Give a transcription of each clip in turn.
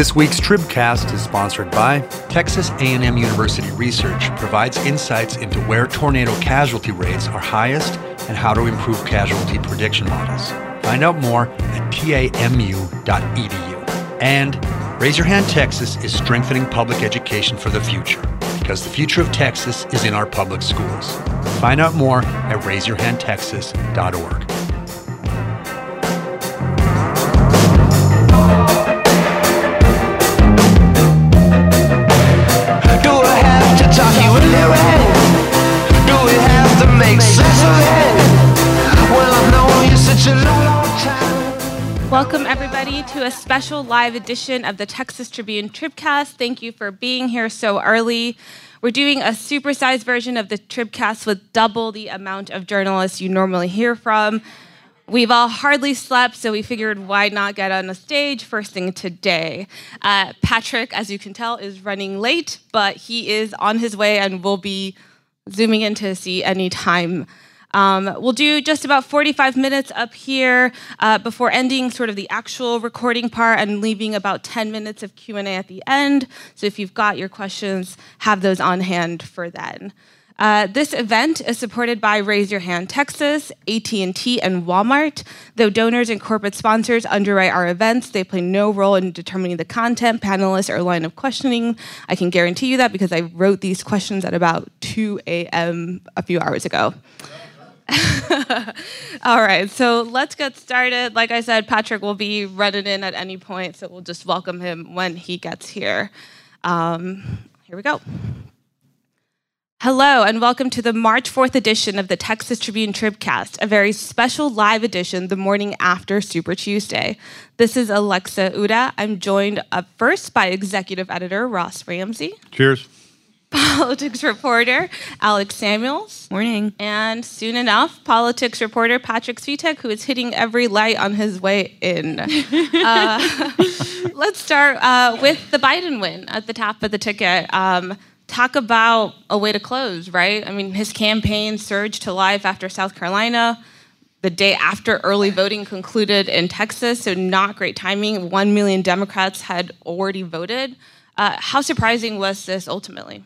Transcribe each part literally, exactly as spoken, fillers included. This week's TribCast is sponsored by Texas A and M University Research provides insights into where tornado casualty rates are highest and how to improve casualty prediction models. Find out more at t a m u dot e d u. And Raise Your Hand Texas is strengthening public education for the future because the future of Texas is in our public schools. Find out more at raise your hand texas dot org. Welcome, everybody, to a special live edition of the Texas Tribune TribCast. Thank you for being here so early. We're doing a supersized version of the TribCast with double the amount of journalists you normally hear from. We've all hardly slept, so we figured why not get on a stage first thing today. Uh, Patrick, as you can tell, is running late, but he is on his way and will be zooming in to see any time. Um, we'll do just about forty-five minutes up here uh, before ending sort of the actual recording part and leaving about ten minutes of Q and A at the end. So if you've got your questions, have those on hand for then. Uh, this event is supported by Raise Your Hand Texas, A T and T, and Walmart. Though donors and corporate sponsors underwrite our events, they play no role in determining the content, panelists, or line of questioning. I can guarantee you that because I wrote these questions at about two a.m. a few hours ago. All right, so let's get started. Like I said, Patrick will be running in at any point, so we'll just welcome him when he gets here. Um, here we go. Hello, and welcome to the March fourth edition of the Texas Tribune TribCast, a very special live edition the morning after Super Tuesday. This is Alexa Uda. I'm joined up first by Executive Editor Ross Ramsey. Cheers. Politics reporter Alex Samuels. Morning. And soon enough, politics reporter Patrick Svitek, who is hitting every light on his way in. uh, let's start uh, with the Biden win at the top of the ticket. Um, talk about a way to close, right? I mean, his campaign surged to life after South Carolina, the day after early voting concluded in Texas, so not great timing. One million Democrats had already voted. Uh, how surprising was this ultimately?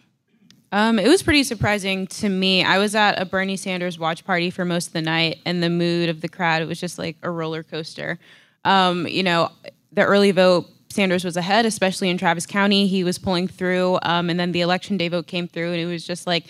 Um, it was pretty surprising to me. I was at a Bernie Sanders watch party for most of the night, and the mood of the crowd, it was just like a roller coaster. Um, you know, the early vote, Sanders was ahead, especially in Travis County. He was pulling through, um, and then the election day vote came through, and it was just like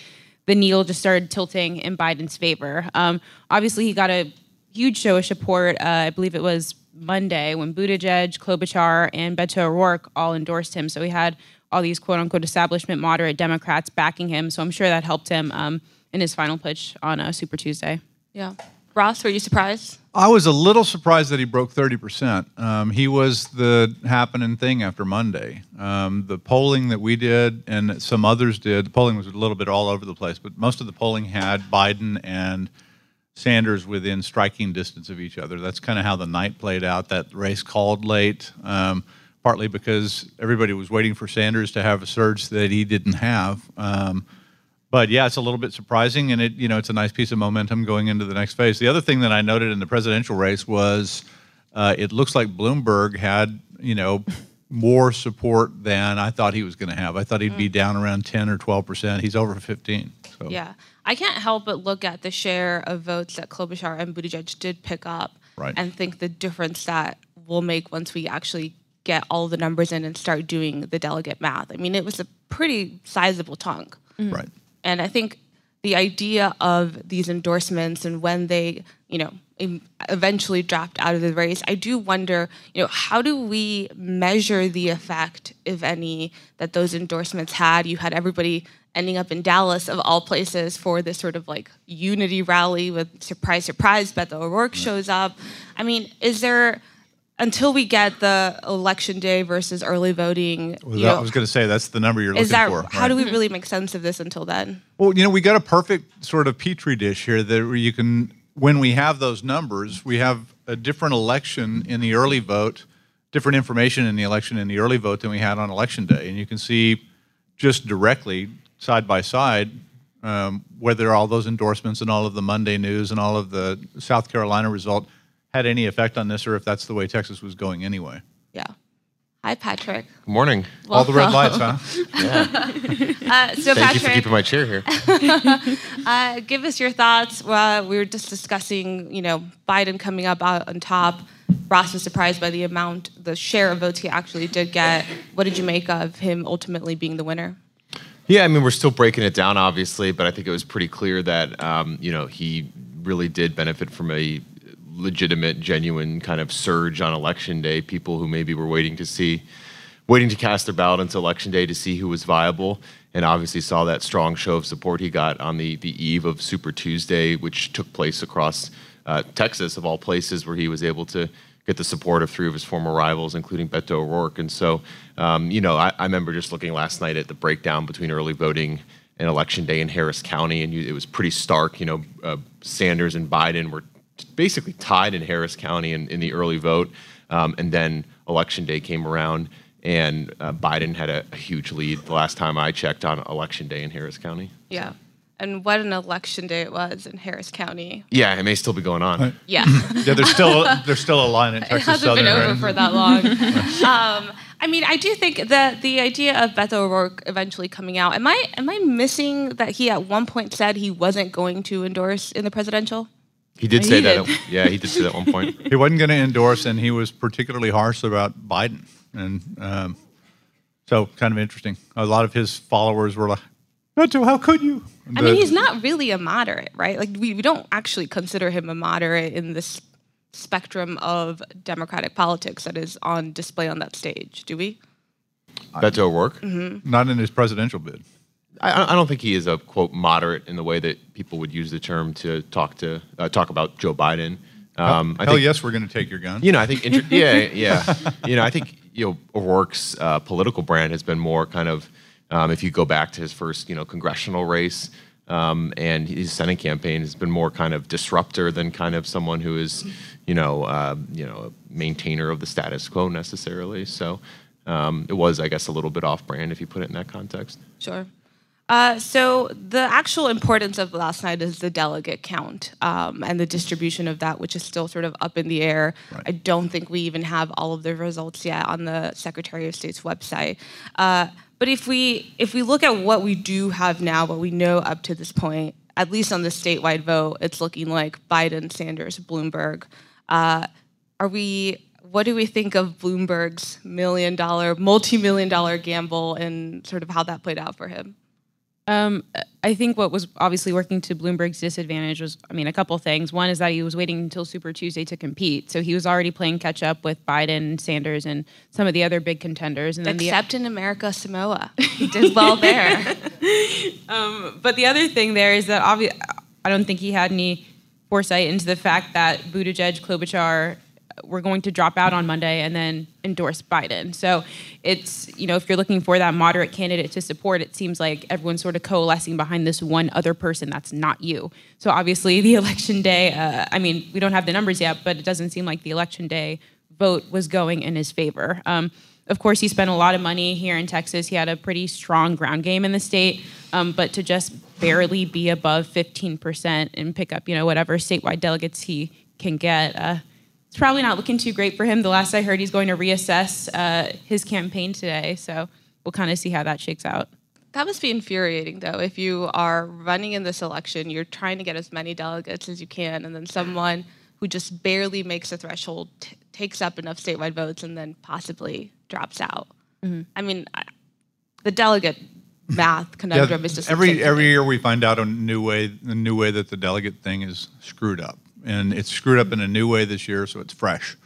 the needle just started tilting in Biden's favor. Um, obviously, he got a huge show of support. Uh, I believe it was Monday when Buttigieg, Klobuchar, and Beto O'Rourke all endorsed him. So he had all these quote-unquote establishment moderate Democrats backing him. So I'm sure that helped him um, in his final pitch on uh, Super Tuesday. Yeah. Ross, were you surprised? I was a little surprised that he broke thirty percent. Um, he was the happening thing after Monday. Um, the polling that we did and some others did, the polling was a little bit all over the place, but most of the polling had Biden and Sanders within striking distance of each other. That's kind of how the night played out. That race called late. Um, partly because everybody was waiting for Sanders to have a surge that he didn't have. Um, but yeah, it's a little bit surprising, and it you know it's a nice piece of momentum going into the next phase. The other thing that I noted in the presidential race was uh, it looks like Bloomberg had you know more support than I thought he was going to have. I thought he'd mm. be down around ten or twelve percent. He's over fifteen. So. Yeah, I can't help but look at the share of votes that Klobuchar and Buttigieg did pick up right. and think the difference that will make once we actually get all the numbers in and start doing the delegate math. I mean, it was a pretty sizable chunk. Mm-hmm. Right. And I think the idea of these endorsements and when they, you know, eventually dropped out of the race, I do wonder, you know, how do we measure the effect, if any, that those endorsements had? You had everybody ending up in Dallas, of all places, for this sort of like unity rally with surprise, surprise, Beto O'Rourke shows up. I mean, is there... Until we get the election day versus early voting. Well, that, know, I was going to say, that's the number you're looking that, for. Right? How do we really make sense of this until then? Well, you know, we got a perfect sort of petri dish here that you can, when we have those numbers, we have a different election in the early vote, different information in the election in the early vote than we had on election day. And you can see just directly, side by side, um, whether all those endorsements and all of the Monday news and all of the South Carolina result had any effect on this, or if that's the way Texas was going anyway. Yeah. Hi, Patrick. Good morning. Welcome. All the red lights, huh? Yeah. uh, so Thank Patrick, you for keeping my chair here. uh, give us your thoughts. Well, we were just discussing, you know, Biden coming up out on top. Ross was surprised by the amount, the share of votes he actually did get. What did you make of him ultimately being the winner? Yeah, I mean, we're still breaking it down, obviously, but I think it was pretty clear that, um, you know, he really did benefit from a legitimate, genuine kind of surge on election day. People who maybe were waiting to see, waiting to cast their ballot until election day to see who was viable, and obviously saw that strong show of support he got on the, the eve of Super Tuesday, which took place across uh, Texas, of all places, where he was able to get the support of three of his former rivals, including Beto O'Rourke. And so, um, you know, I, I remember just looking last night at the breakdown between early voting and election day in Harris County, and you, it was pretty stark. You know, uh, Sanders and Biden were basically tied in Harris County in, in the early vote. Um, and then election day came around, and uh, Biden had a, a huge lead the last time I checked on election day in Harris County. Yeah. So. And what an election day it was in Harris County. Yeah, it may still be going on. Right. Yeah. yeah, there's still there's still a line in Texas Southern. It hasn't Southern, been over right? for that long. um, I mean, I do think that the idea of Beto O'Rourke eventually coming out, am I am I missing that he at one point said he wasn't going to endorse in the presidential? He did say he that. Did. At, yeah, he did say that at one point. He wasn't going to endorse, and he was particularly harsh about Biden. And um, so kind of interesting. A lot of his followers were like, Beto, how could you? The, I mean, he's not really a moderate, right? Like, we, we don't actually consider him a moderate in this spectrum of Democratic politics that is on display on that stage, do we? Beto O'Rourke? Mm-hmm. Not in his presidential bid. I, I don't think he is a, quote, moderate in the way that people would use the term to talk to uh, talk about Joe Biden. Um, hell, I think, hell yes, we're going to take your gun. You know, I think, inter- yeah, yeah. You know, I think, you know, O'Rourke's uh, political brand has been more kind of, Um, if you go back to his first, you know, congressional race um, and his Senate campaign, has been more kind of disruptor than kind of someone who is, you know, uh, you know, a maintainer of the status quo necessarily. So um, it was, I guess, a little bit off-brand if you put it in that context. Sure. Uh, so the actual importance of last night is the delegate count um, and the distribution of that, which is still sort of up in the air. Right. I don't think we even have all of the results yet on the Secretary of State's website. Uh, but if we if we look at what we do have now, what we know up to this point, at least on the statewide vote, it's looking like Biden, Sanders, Bloomberg. Uh, are we? What do we think of Bloomberg's million-dollar, multi-million-dollar gamble and sort of how that played out for him? Um, I think what was obviously working to Bloomberg's disadvantage was, I mean, a couple things. One is that he was waiting until Super Tuesday to compete. So he was already playing catch up with Biden, Sanders, and some of the other big contenders. And then Except the, in America, Samoa. He did well there. um, but the other thing there is that obvi- I don't think he had any foresight into the fact that Buttigieg, Klobuchar were going to drop out on Monday and then endorse Biden. So it's, you know, if you're looking for that moderate candidate to support, it seems like everyone's sort of coalescing behind this one other person that's not you. So obviously the election day, uh, I mean, we don't have the numbers yet, but it doesn't seem like the election day vote was going in his favor. Um, of course, he spent a lot of money here in Texas. He had a pretty strong ground game in the state, um, but to just barely be above fifteen percent and pick up, you know, whatever statewide delegates he can get, uh, it's probably not looking too great for him. The last I heard, he's going to reassess uh, his campaign today. So we'll kind of see how that shakes out. That must be infuriating, though. If you are running in this election, you're trying to get as many delegates as you can, and then someone who just barely makes the threshold t- takes up enough statewide votes and then possibly drops out. Mm-hmm. I mean, I, the delegate math conundrum yeah, is just every every year we find out a new way a new way that the delegate thing is screwed up. And it's screwed up in a new way this year, so it's fresh.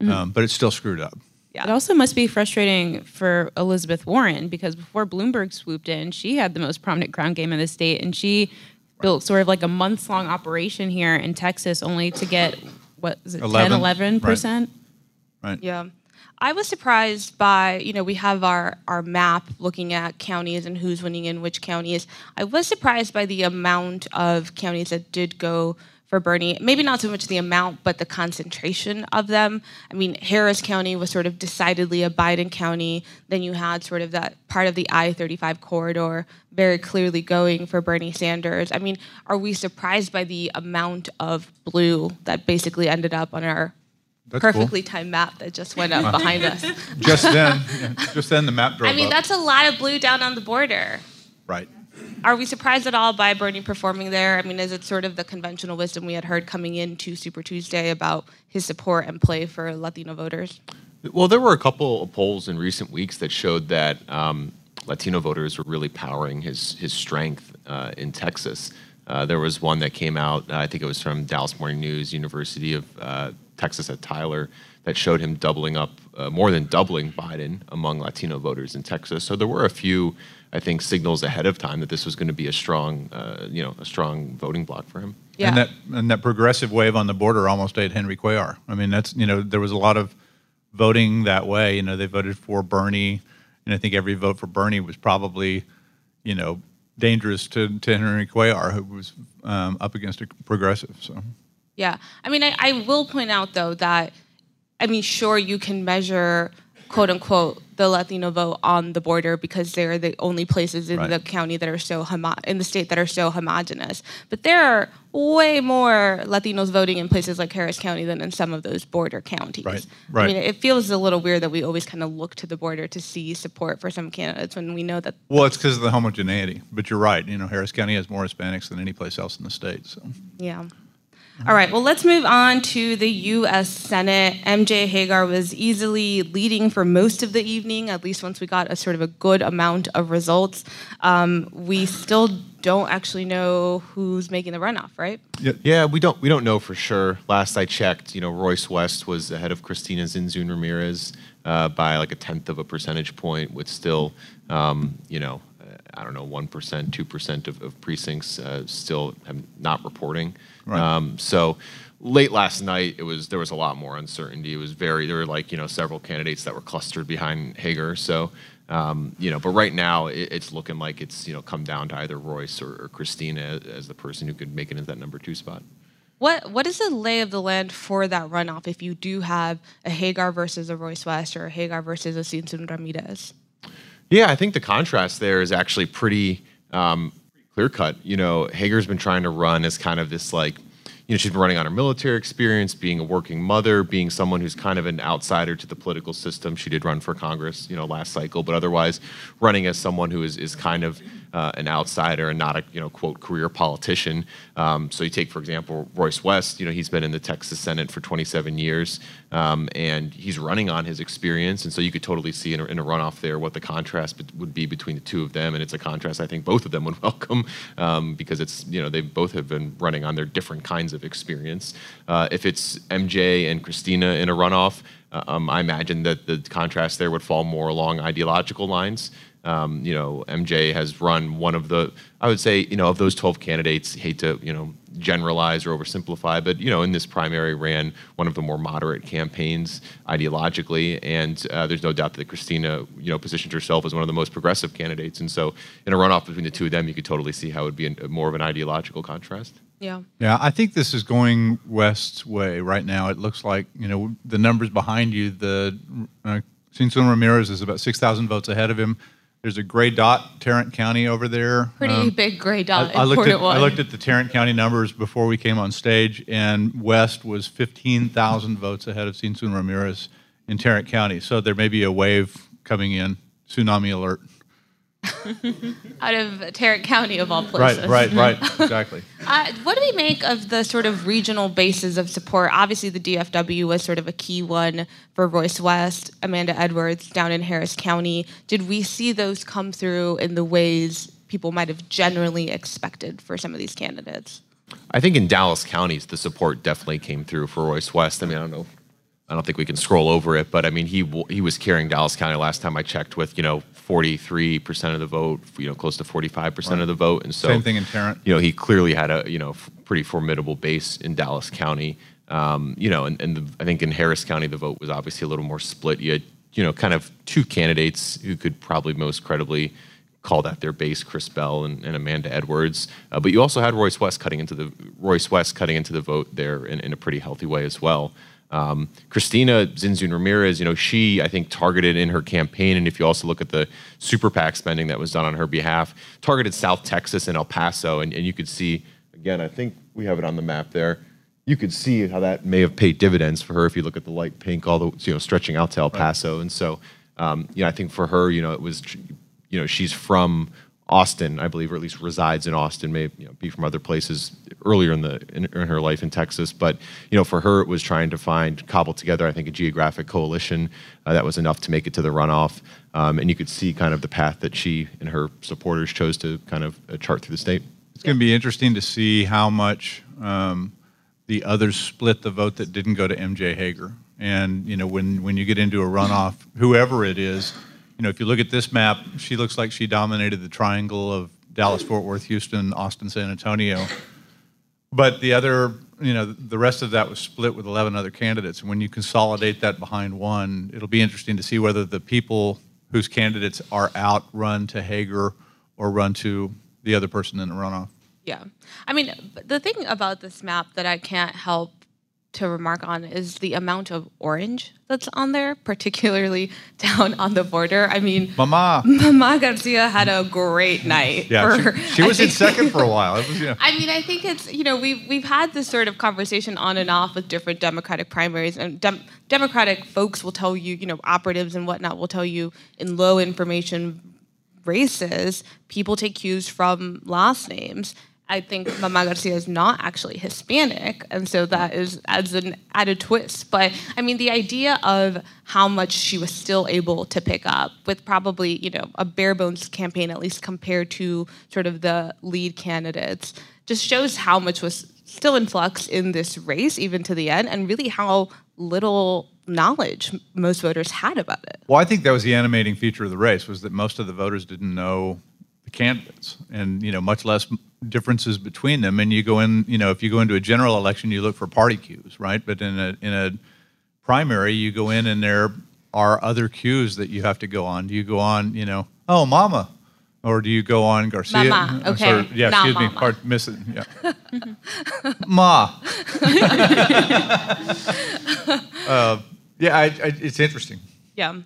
Mm-hmm. Um, but it's still screwed up. Yeah. It also must be frustrating for Elizabeth Warren, because before Bloomberg swooped in, she had the most prominent ground game in the state, and she right. built sort of like a months-long operation here in Texas only to get, what is it, eleven, ten, eleven percent? Right. right. Yeah. I was surprised by, you know, we have our, our map looking at counties and who's winning in which counties. I was surprised by the amount of counties that did go for Bernie, maybe not so much the amount, but the concentration of them. I mean, Harris County was sort of decidedly a Biden county. Then you had sort of that part of the I thirty-five corridor very clearly going for Bernie Sanders. I mean, are we surprised by the amount of blue that basically ended up on our That's perfectly cool. Timed map that just went up wow. behind us. Just then, yeah, just then the map drove up. I mean, up. That's a lot of blue down on the border. Right. Are we surprised at all by Bernie performing there? I mean, is it sort of the conventional wisdom we had heard coming into Super Tuesday about his support and play for Latino voters? Well, there were a couple of polls in recent weeks that showed that um, Latino voters were really powering his his strength uh, in Texas. Uh, there was one that came out, uh, I think it was from Dallas Morning News, University of uh, Texas at Tyler, that showed him doubling up, uh, more than doubling Biden among Latino voters in Texas. So there were a few, I think, signals ahead of time that this was going to be a strong, uh, you know, a strong voting bloc for him. Yeah. And that and that progressive wave on the border almost ate Henry Cuellar. I mean, that's, you know, there was a lot of voting that way. You know, they voted for Bernie, and I think every vote for Bernie was probably, you know, dangerous to, to Henry Cuellar, who was um, up against a progressive. So, yeah. I mean, I, I will point out, though, that, I mean, sure, you can measure, quote unquote, the Latino vote on the border because they're the only places in right. the county that are so, homo in the state that are so homogenous. But there are way more Latinos voting in places like Harris County than in some of those border counties. Right. Right. I mean, it feels a little weird that we always kind of look to the border to see support for some candidates when we know that. Well, it's because of the homogeneity, but you're right. You know, Harris County has more Hispanics than any place else in the state, so. Yeah. All right, well, let's move on to the U S Senate. M J Hegar was easily leading for most of the evening, at least once we got a sort of a good amount of results. Um, we still don't actually know who's making the runoff, right? Yeah, yeah, we don't we don't know for sure. Last I checked, you know, Royce West was ahead of Christina Tzintzún Ramírez uh, by like a tenth of a percentage point, with still, um, you know, I don't know, one percent, two percent of, of precincts uh, still have not reporting. Right. Um, so late last night, it was there was a lot more uncertainty. It was very, there were like, you know, several candidates that were clustered behind Hegar. So, um, you know, but right now it, it's looking like it's, you know, come down to either Royce or, or Christina as the person who could make it into that number two spot. What What is the lay of the land for that runoff if you do have a Hegar versus a Royce West or a Hegar versus a Tzintzún Ramírez? Yeah, I think the contrast there is actually pretty um, clear-cut. You know, Hegar's been trying to run as kind of this, like, you know, she's been running on her military experience, being a working mother, being someone who's kind of an outsider to the political system. She did run for Congress, you know, last cycle, but otherwise running as someone who is, is kind of uh, an outsider and not a, you know, quote, career politician. Um, so you take, for example, Royce West, you know, he's been in the Texas Senate for twenty-seven years, um, and he's running on his experience. And so you could totally see in a, in a runoff there what the contrast would be between the two of them. And it's a contrast I think both of them would welcome um, because it's, you know, they both have been running on their different kinds of experience. Uh, if it's M J and Christina in a runoff, um, I imagine that the contrast there would fall more along ideological lines. Um, you know, M J has run one of the, I would say, you know, of those twelve candidates, hate to, you know, generalize or oversimplify, but, you know, in this primary ran one of the more moderate campaigns ideologically. And uh, there's no doubt that Christina, you know, positioned herself as one of the most progressive candidates. And so in a runoff between the two of them, you could totally see how it would be an, more of an ideological contrast. Yeah. Yeah, I think this is going West's way right now. It looks like, you know, the numbers behind you, the uh, Tzintzún Ramírez is about six thousand votes ahead of him. There's a gray dot, Tarrant County over there. Pretty um, big gray dot. I, I, looked at, I looked at the Tarrant County numbers before we came on stage, and West was fifteen thousand votes ahead of Tzintzún Ramírez in Tarrant County. So there may be a wave coming in, tsunami alert. Out of Tarrant County, of all places. Right, right, right, exactly. uh, what do we make of the sort of regional bases of support? Obviously, the D F W was sort of a key one for Royce West, Amanda Edwards down in Harris County. Did we see those come through in the ways people might have generally expected for some of these candidates? I think in Dallas counties, the support definitely came through for Royce West. I mean, I don't know. I don't think we can scroll over it, but I mean, he w he was carrying Dallas County last time I checked with, you know, forty-three percent of the vote, you know, close to forty-five percent right. of the vote. And so, same thing in Tarrant. You know, he clearly had a, you know, f pretty formidable base in Dallas County. Um, you know, and, and the, I think in Harris County, the vote was obviously a little more split. You had, you know, kind of two candidates who could probably most credibly call that their base, Chris Bell and, and Amanda Edwards. Uh, but you also had Royce West cutting into the, Royce West cutting into the vote there in, in a pretty healthy way as well. Um, Christina Tzintzún Ramírez, you know, she, I think, targeted in her campaign, and if you also look at the super PAC spending that was done on her behalf, targeted South Texas and El Paso, and, and you could see, again, I think we have it on the map there, you could see how that may have paid dividends for her if you look at the light pink, all the, you know, stretching out to El Paso. Right. And so, um, you know, I think for her, you know, it was, you know, she's from Austin, I believe, or at least resides in Austin, may, you know, be from other places earlier in the in, in her life in Texas. But, you know, for her, it was trying to find, cobble together, I think, a geographic coalition uh, that was enough to make it to the runoff. Um, and you could see kind of the path that she and her supporters chose to kind of uh, chart through the state. It's going to be interesting to see how much um, the others split the vote that didn't go to M J Hegar. And, you know, when, when you get into a runoff, whoever it is, you know, if you look at this map, she looks like she dominated the triangle of Dallas, Fort Worth, Houston, Austin, San Antonio. But the other, you know, the rest of that was split with eleven other candidates. And when you consolidate that behind one, it'll be interesting to see whether the people whose candidates are out run to Hegar or run to the other person in the runoff. Yeah. I mean, the thing about this map that I can't help to remark on is the amount of orange that's on there, particularly down on the border. I mean, Mama Mama Garcia had a great night. Yeah, for, she, she was think, in second for a while. It was, yeah. I mean, I think it's, you know, we've, we've had this sort of conversation on and off with different Democratic primaries, and dem Democratic folks will tell you, you know, operatives and whatnot will tell you in low information races, people take cues from last names. I think Mama Garcia is not actually Hispanic, and so that is adds an added twist. But I mean, the idea of how much she was still able to pick up with probably, you know, a bare bones campaign, at least compared to sort of the lead candidates, just shows how much was still in flux in this race, even to the end, and really how little knowledge most voters had about it. Well, I think that was the animating feature of the race, was that most of the voters didn't know the candidates, and, you know, much less differences between them. And you go in, you know, if you go into a general election, you look for party cues, right? But in a in a primary, you go in and there are other cues that you have to go on. Do you go on, you know, oh, Mama, or do you go on Garcia? Mama, okay. Sorry, yeah, Not excuse mama. me, part, miss it. Yeah. Ma. uh, yeah, I, I, it's interesting. Yeah.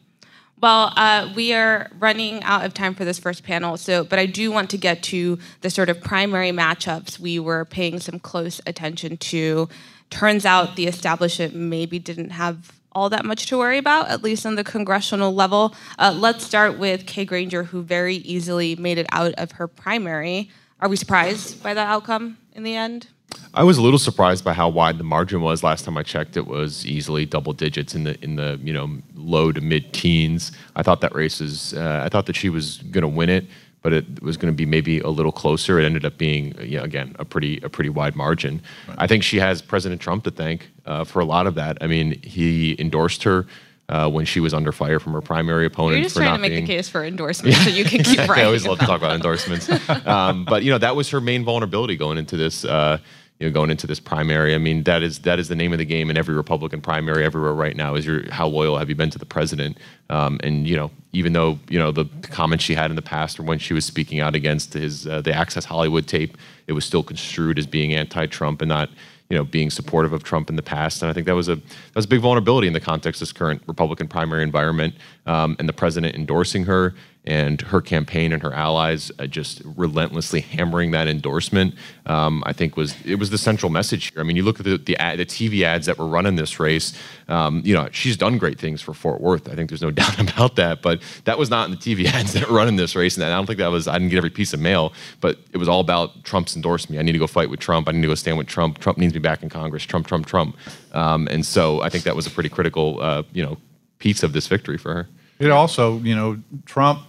Well, uh, we are running out of time for this first panel, so but I do want to get to the sort of primary matchups we were paying some close attention to. Turns out the establishment maybe didn't have all that much to worry about, at least on the congressional level. Uh, let's start with Kay Granger, who very easily made it out of her primary. Are we surprised by the outcome in the end? I was a little surprised by how wide the margin was. Last time I checked, it was easily double digits in the in the you know low to mid teens. I thought that race is, uh, I thought that she was going to win it, but it was going to be maybe a little closer. It ended up being, you know, again, a pretty a pretty wide margin. Right. I think she has President Trump to thank uh, for a lot of that. I mean, he endorsed her Uh, when she was under fire from her primary opponent. You're just for trying not to make being... the case for endorsements, yeah. So you can keep writing. I always love to talk about endorsements. Um, but, you know, that was her main vulnerability going into this, uh, you know, going into this primary. I mean, that is that is the name of the game in every Republican primary everywhere right now, is your, how loyal have you been to the president? Um, and, you know, even though, you know, the comments she had in the past, or when she was speaking out against his uh, the Access Hollywood tape, it was still construed as being anti-Trump and not, you know, being supportive of Trump in the past. And I think that was a that was a big vulnerability in the context of this current Republican primary environment, um, and the president endorsing her and her campaign and her allies uh, just relentlessly hammering that endorsement. Um, I think was it was the central message here. I mean, you look at the the, ad, the T V ads that were running this race. Um, you know, she's done great things for Fort Worth. I think there's no doubt about that. But that was not in the T V ads that were running this race, and I don't think that was. I didn't get every piece of mail, but it was all about Trump's endorsement. I need to go fight with Trump. I need to go stand with Trump. Trump needs me back in Congress. Trump, Trump, Trump. Um, and so I think that was a pretty critical, uh, you know, piece of this victory for her. It also, you know, Trump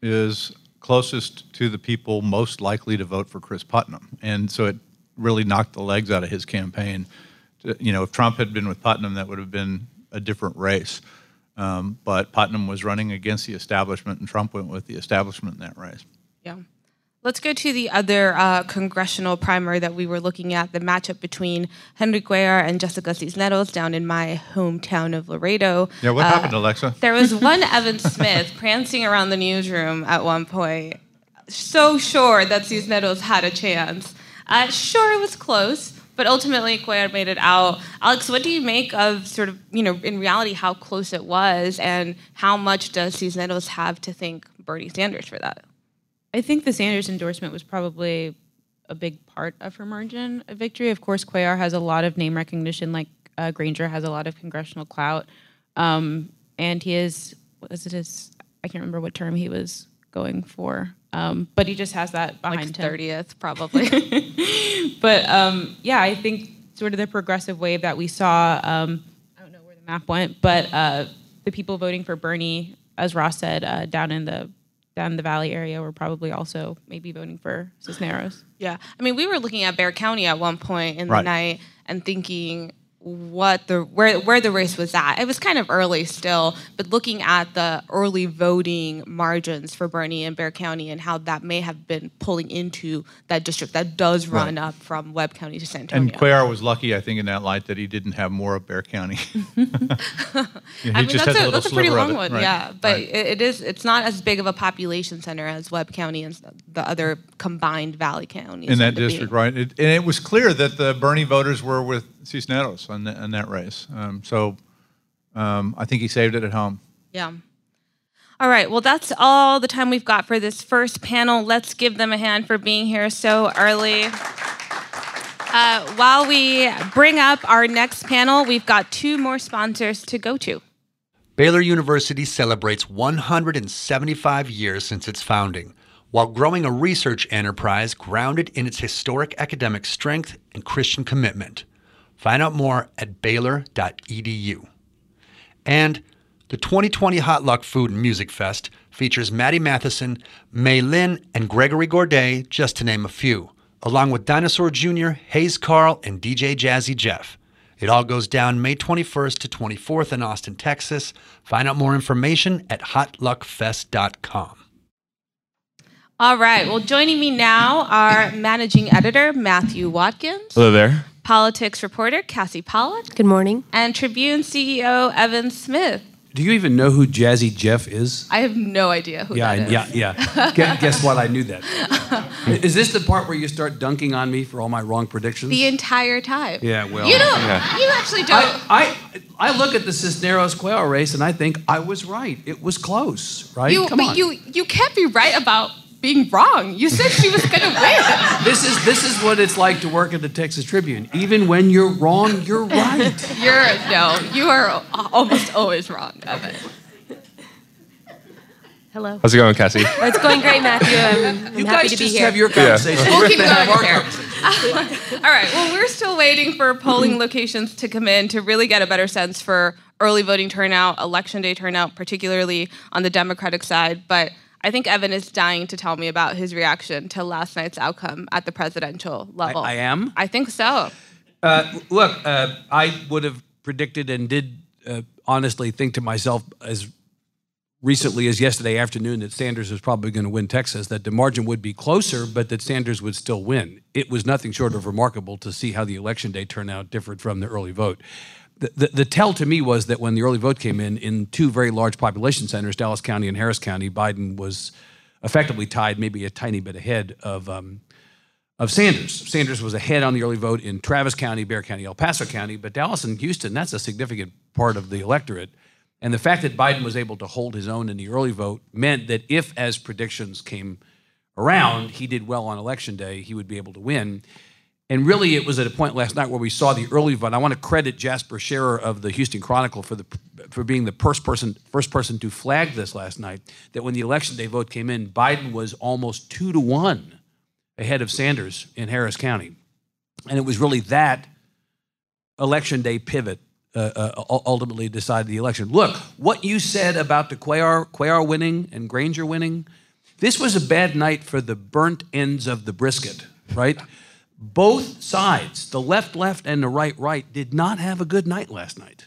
is closest to the people most likely to vote for Chris Putnam. And so it really knocked the legs out of his campaign. You know, if Trump had been with Putnam, that would have been a different race. Um, but Putnam was running against the establishment, and Trump went with the establishment in that race. Yeah. Let's go to the other uh, congressional primary that we were looking at, the matchup between Henry Cuellar and Jessica Cisneros down in my hometown of Laredo. Yeah, what uh, happened, Alexa? There was one Evan Smith prancing around the newsroom at one point, so sure that Cisneros had a chance. Uh, sure, it was close, but ultimately Cuellar made it out. Alex, what do you make of sort of, you know, in reality how close it was, and how much does Cisneros have to thank Bernie Sanders for that? I think the Sanders endorsement was probably a big part of her margin of victory. Of course, Cuellar has a lot of name recognition, like uh, Granger has a lot of congressional clout. Um, and he is, what is it his, I can't remember what term he was going for. Um, but he just has that behind him. Like thirtieth, probably. But, um, yeah, I think sort of the progressive wave that we saw, um, I don't know where the map went, but uh, the people voting for Bernie, as Ross said, uh, down in the down the Valley area were probably also maybe voting for Cisneros. Yeah. I mean, we were looking at Bear County at one point in right. the night and thinking what the where where the race was at. It was kind of early still, but looking at the early voting margins for Bernie and Bear County and how that may have been pulling into that district that does run right. up from Webb County to San Antonio. And Cuellar was lucky, I think, in that light that he didn't have more of Bear County. He I mean, just that's, a, a, that's a pretty long one, right. yeah. But right. it, it is it's not as big of a population center as Webb County and the other combined Valley counties in that district, right? It, and it was clear that the Bernie voters were with Cisneros on, the, on that race. Um, so um, I think he saved it at home. Yeah. All right. Well, that's all the time we've got for this first panel. Let's give them a hand for being here so early. Uh, while we bring up our next panel, we've got two more sponsors to go to. Baylor University celebrates one hundred seventy-five years since its founding, while growing a research enterprise grounded in its historic academic strength and Christian commitment. Find out more at baylor dot e d u. And the twenty twenty Hot Luck Food and Music Fest features Maddie Matheson, May Lin, and Gregory Gourdet, just to name a few, along with Dinosaur Junior, Hayes Carl, and D J Jazzy Jeff. It all goes down May twenty-first to twenty-fourth in Austin, Texas. Find out more information at hot luck fest dot com. All right. Well, joining me now are managing editor Matthew Watkins. Hello there. Politics reporter Cassie Pollack. Good morning. And Tribune C E O Evan Smith. Do you even know who Jazzy Jeff is? I have no idea who yeah, that I, is. Yeah, yeah, yeah. Guess what? I knew that. Is this the part where you start dunking on me for all my wrong predictions? The entire time. Yeah, well. You don't. Yeah. You actually don't. I, I I look at the Cisneros-Cuellar race and I think I was right. It was close, right? You, Come on. You, you can't be right about being wrong. You said she was going to win. This is this is what it's like to work at the Texas Tribune. Even when you're wrong, you're right. You're no, you are almost always wrong, Evan. Hello. How's it going, Cassie? Well, it's going great, Matthew. I'm, I'm you happy guys to just be here. Have your conversation. Yeah. We'll keep going here. Uh, all right. Well, we're still waiting for polling locations to come in to really get a better sense for early voting turnout, election day turnout, particularly on the Democratic side, but I think Evan is dying to tell me about his reaction to last night's outcome at the presidential level. I, I am? I think so. Uh, look, uh, I would have predicted and did uh, honestly think to myself as recently as yesterday afternoon that Sanders was probably going to win Texas, that the margin would be closer, but that Sanders would still win. It was nothing short of remarkable to see how the election day turnout differed from the early vote. The, the, the tell to me was that when the early vote came in, in two very large population centers, Dallas County and Harris County, Biden was effectively tied, maybe a tiny bit ahead of um, of Sanders. Sanders was ahead on the early vote in Travis County, Bear County, El Paso County, but Dallas and Houston, that's a significant part of the electorate. And the fact that Biden was able to hold his own in the early vote meant that if, as predictions came around, he did well on election day, he would be able to win. And really, it was at a point last night where we saw the early vote. I want to credit Jasper Scherer of the Houston Chronicle for the for being the first person first person to flag this last night, that when the election day vote came in, Biden was almost two to one ahead of Sanders in Harris County. And it was really that election day pivot uh, uh, ultimately decided the election. Look, what you said about the Cuellar, Cuellar winning and Granger winning, this was a bad night for the burnt ends of the brisket, right? Both sides, the left-left and the right-right, did not have a good night last night.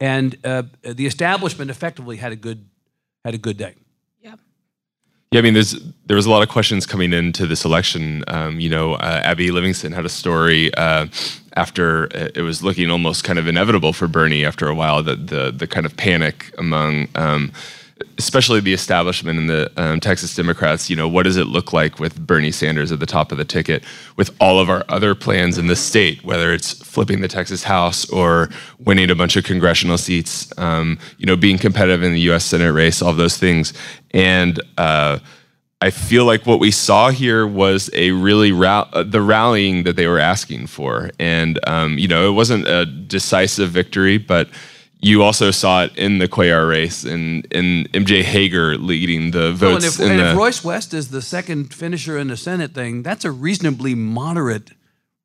And uh, the establishment effectively had a good had a good day. Yeah. Yeah, I mean, there's there was a lot of questions coming into this election. Um, you know, uh, Abby Livingston had a story uh, after it was looking almost kind of inevitable for Bernie after a while, that the, the kind of panic among... Um, especially the establishment and the um, Texas Democrats, you know, what does it look like with Bernie Sanders at the top of the ticket with all of our other plans in the state, whether it's flipping the Texas House or winning a bunch of congressional seats, um, you know, being competitive in the U S Senate race, all of those things. And uh, I feel like what we saw here was a really ra- the rallying that they were asking for. And, um, you know, it wasn't a decisive victory, but you also saw it in the Cuellar race and in, in M J Hegar leading the votes. Oh, and if, in and the, if Royce West is the second finisher in the Senate thing, that's a reasonably moderate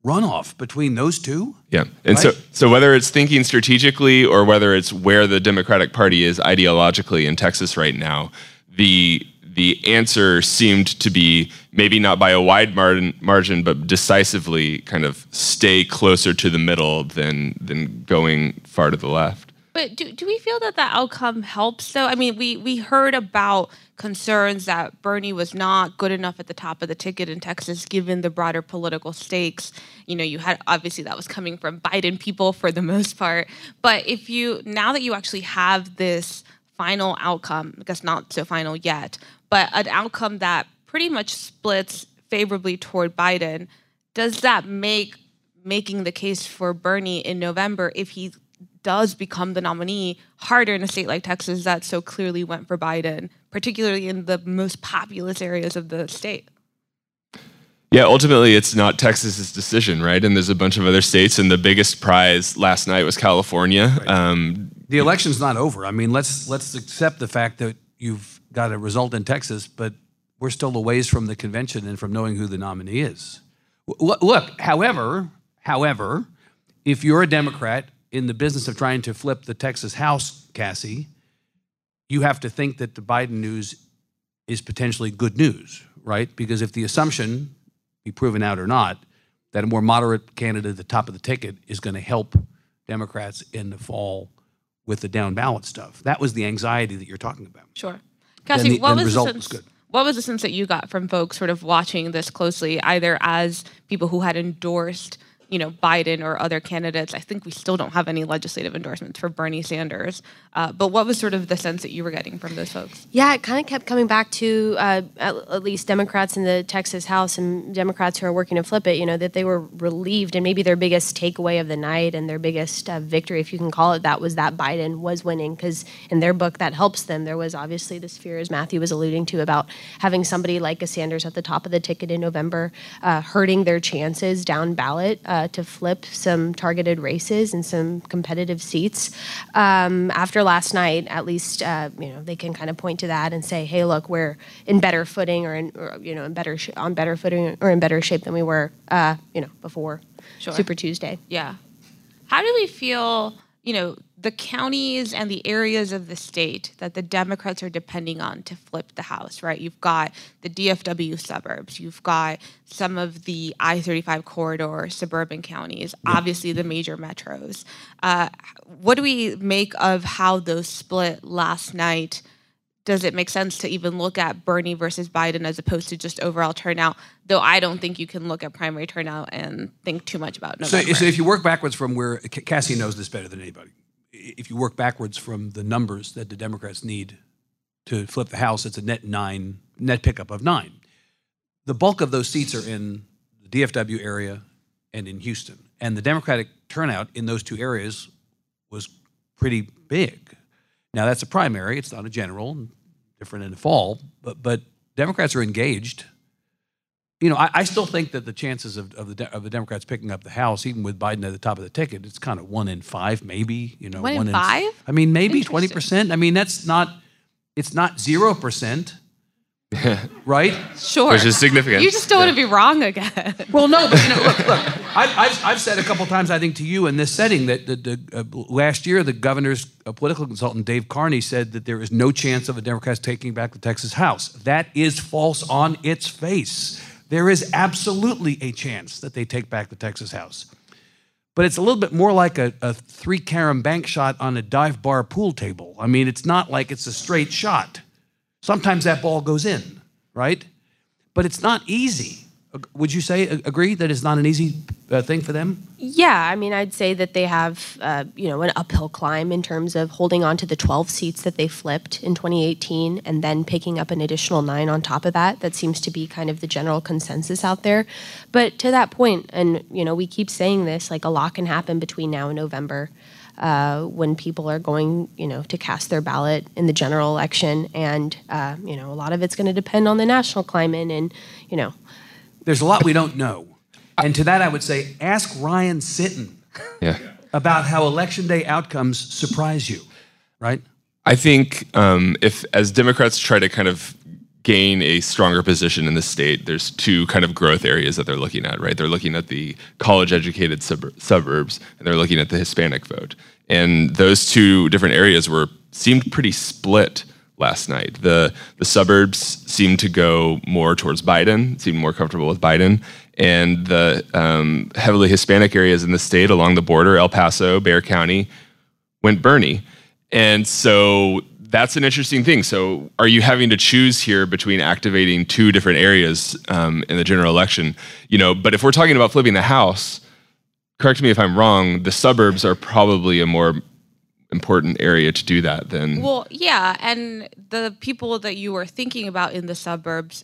runoff between those two. Yeah. And right? so, so whether it's thinking strategically or whether it's where the Democratic Party is ideologically in Texas right now, the the answer seemed to be, maybe not by a wide margin, margin, but decisively kind of stay closer to the middle than than going far to the left. But do do we feel that that outcome helps, though? I mean, we, we heard about concerns that Bernie was not good enough at the top of the ticket in Texas, given the broader political stakes. You know, you had, obviously that was coming from Biden people for the most part. But if you, now that you actually have this final outcome, I guess not so final yet, but an outcome that pretty much splits favorably toward Biden, does that make making the case for Bernie in November, if he does become the nominee, harder in a state like Texas that so clearly went for Biden, particularly in the most populous areas of the state? Yeah, ultimately it's not Texas's decision, right? And there's a bunch of other states, and the biggest prize last night was California. Right. Um, the election's not over. I mean, let's let's accept the fact that you've got a result in Texas, but we're still a ways from the convention and from knowing who the nominee is. W- look, however, however, if you're a Democrat in the business of trying to flip the Texas House, Cassie, you have to think that the Biden news is potentially good news, right? Because if the assumption, be proven out or not, that a more moderate candidate at the top of the ticket is going to help Democrats in the fall with the down ballot stuff. That was the anxiety that you're talking about. Sure. Cassie, the, what, was result the sense, was good. what was the sense that you got from folks sort of watching this closely, either as people who had endorsed, you know, Biden or other candidates? I think we still don't have any legislative endorsements for Bernie Sanders. Uh, but what was sort of the sense that you were getting from those folks? Yeah, it kind of kept coming back to uh, at, at least Democrats in the Texas House and Democrats who are working to flip it, you know, that they were relieved. And maybe their biggest takeaway of the night and their biggest uh, victory, if you can call it that, was that Biden was winning, because in their book, that helps them. There was obviously this fear, as Matthew was alluding to, about having somebody like a Sanders at the top of the ticket in November, uh, hurting their chances down ballot. Uh, to flip some targeted races and some competitive seats. Um, after last night, at least, uh, you know, they can kind of point to that and say, hey, look, we're in better footing or, in, or you know, in better sh- on better footing or in better shape than we were, uh, you know, before sure. Super Tuesday. Yeah. How do we feel, you know, the counties and the areas of the state that the Democrats are depending on to flip the House, right? You've got the D F W suburbs. You've got some of the I thirty-five corridor suburban counties, obviously the major metros. Uh, what do we make of how those split last night? Does it make sense to even look at Bernie versus Biden as opposed to just overall turnout? Though I don't think you can look at primary turnout and think too much about November. So, so if you work backwards from where, Cassie knows this better than anybody, if you work backwards from the numbers that the Democrats need to flip the House, it's a net nine, net pickup of nine. The bulk of those seats are in the D F W area and in Houston. And the Democratic turnout in those two areas was pretty big. Now, that's a primary. It's not a general, different in the fall. But but Democrats are engaged. You know, I, I still think that the chances of, of, the, of the Democrats picking up the House, even with Biden at the top of the ticket, it's kind of one in five, maybe. You know, one, one in five? In, I mean, maybe twenty percent. I mean, that's not, it's not zero percent. Right? Sure. Which is significant. You just don't yeah. want to be wrong again. Well, no, but you know, look, look. I've, I've, I've said a couple times, I think, to you in this setting that the, the, uh, last year the governor's uh, political consultant, Dave Carney, said that there is no chance of a Democrat taking back the Texas House. That is false on its face. There is absolutely a chance that they take back the Texas House. But it's a little bit more like a, a three-carom bank shot on a dive bar pool table. I mean, it's not like it's a straight shot. Sometimes that ball goes in, right? But it's not easy. Would you say, agree that it's not an easy uh, thing for them? Yeah, I mean, I'd say that they have, uh, you know, an uphill climb in terms of holding on to the twelve seats that they flipped in twenty eighteen and then picking up an additional nine on top of that. That seems to be kind of the general consensus out there. But to that point, and, you know, we keep saying this, like a lot can happen between now and November. uh, when people are going, you know, to cast their ballot in the general election. And, uh, you know, a lot of it's going to depend on the national climate and, you know. There's a lot we don't know. And to that, I would say, ask Ryan Sitton yeah. about how election day outcomes surprise you, right? I think um, if, as Democrats try to kind of gain a stronger position in the state, there's two kind of growth areas that they're looking at, right? They're looking at the college-educated sub- suburbs, and they're looking at the Hispanic vote. And those two different areas were seemed pretty split last night. The the suburbs seemed to go more towards Biden, seemed more comfortable with Biden, and the um, heavily Hispanic areas in the state along the border, El Paso, Bear County, went Bernie. And so that's an interesting thing. So are you having to choose here between activating two different areas um, in the general election? You know, but if we're talking about flipping the House, correct me if I'm wrong, the suburbs are probably a more important area to do that than... Well, yeah, and the people that you are thinking about in the suburbs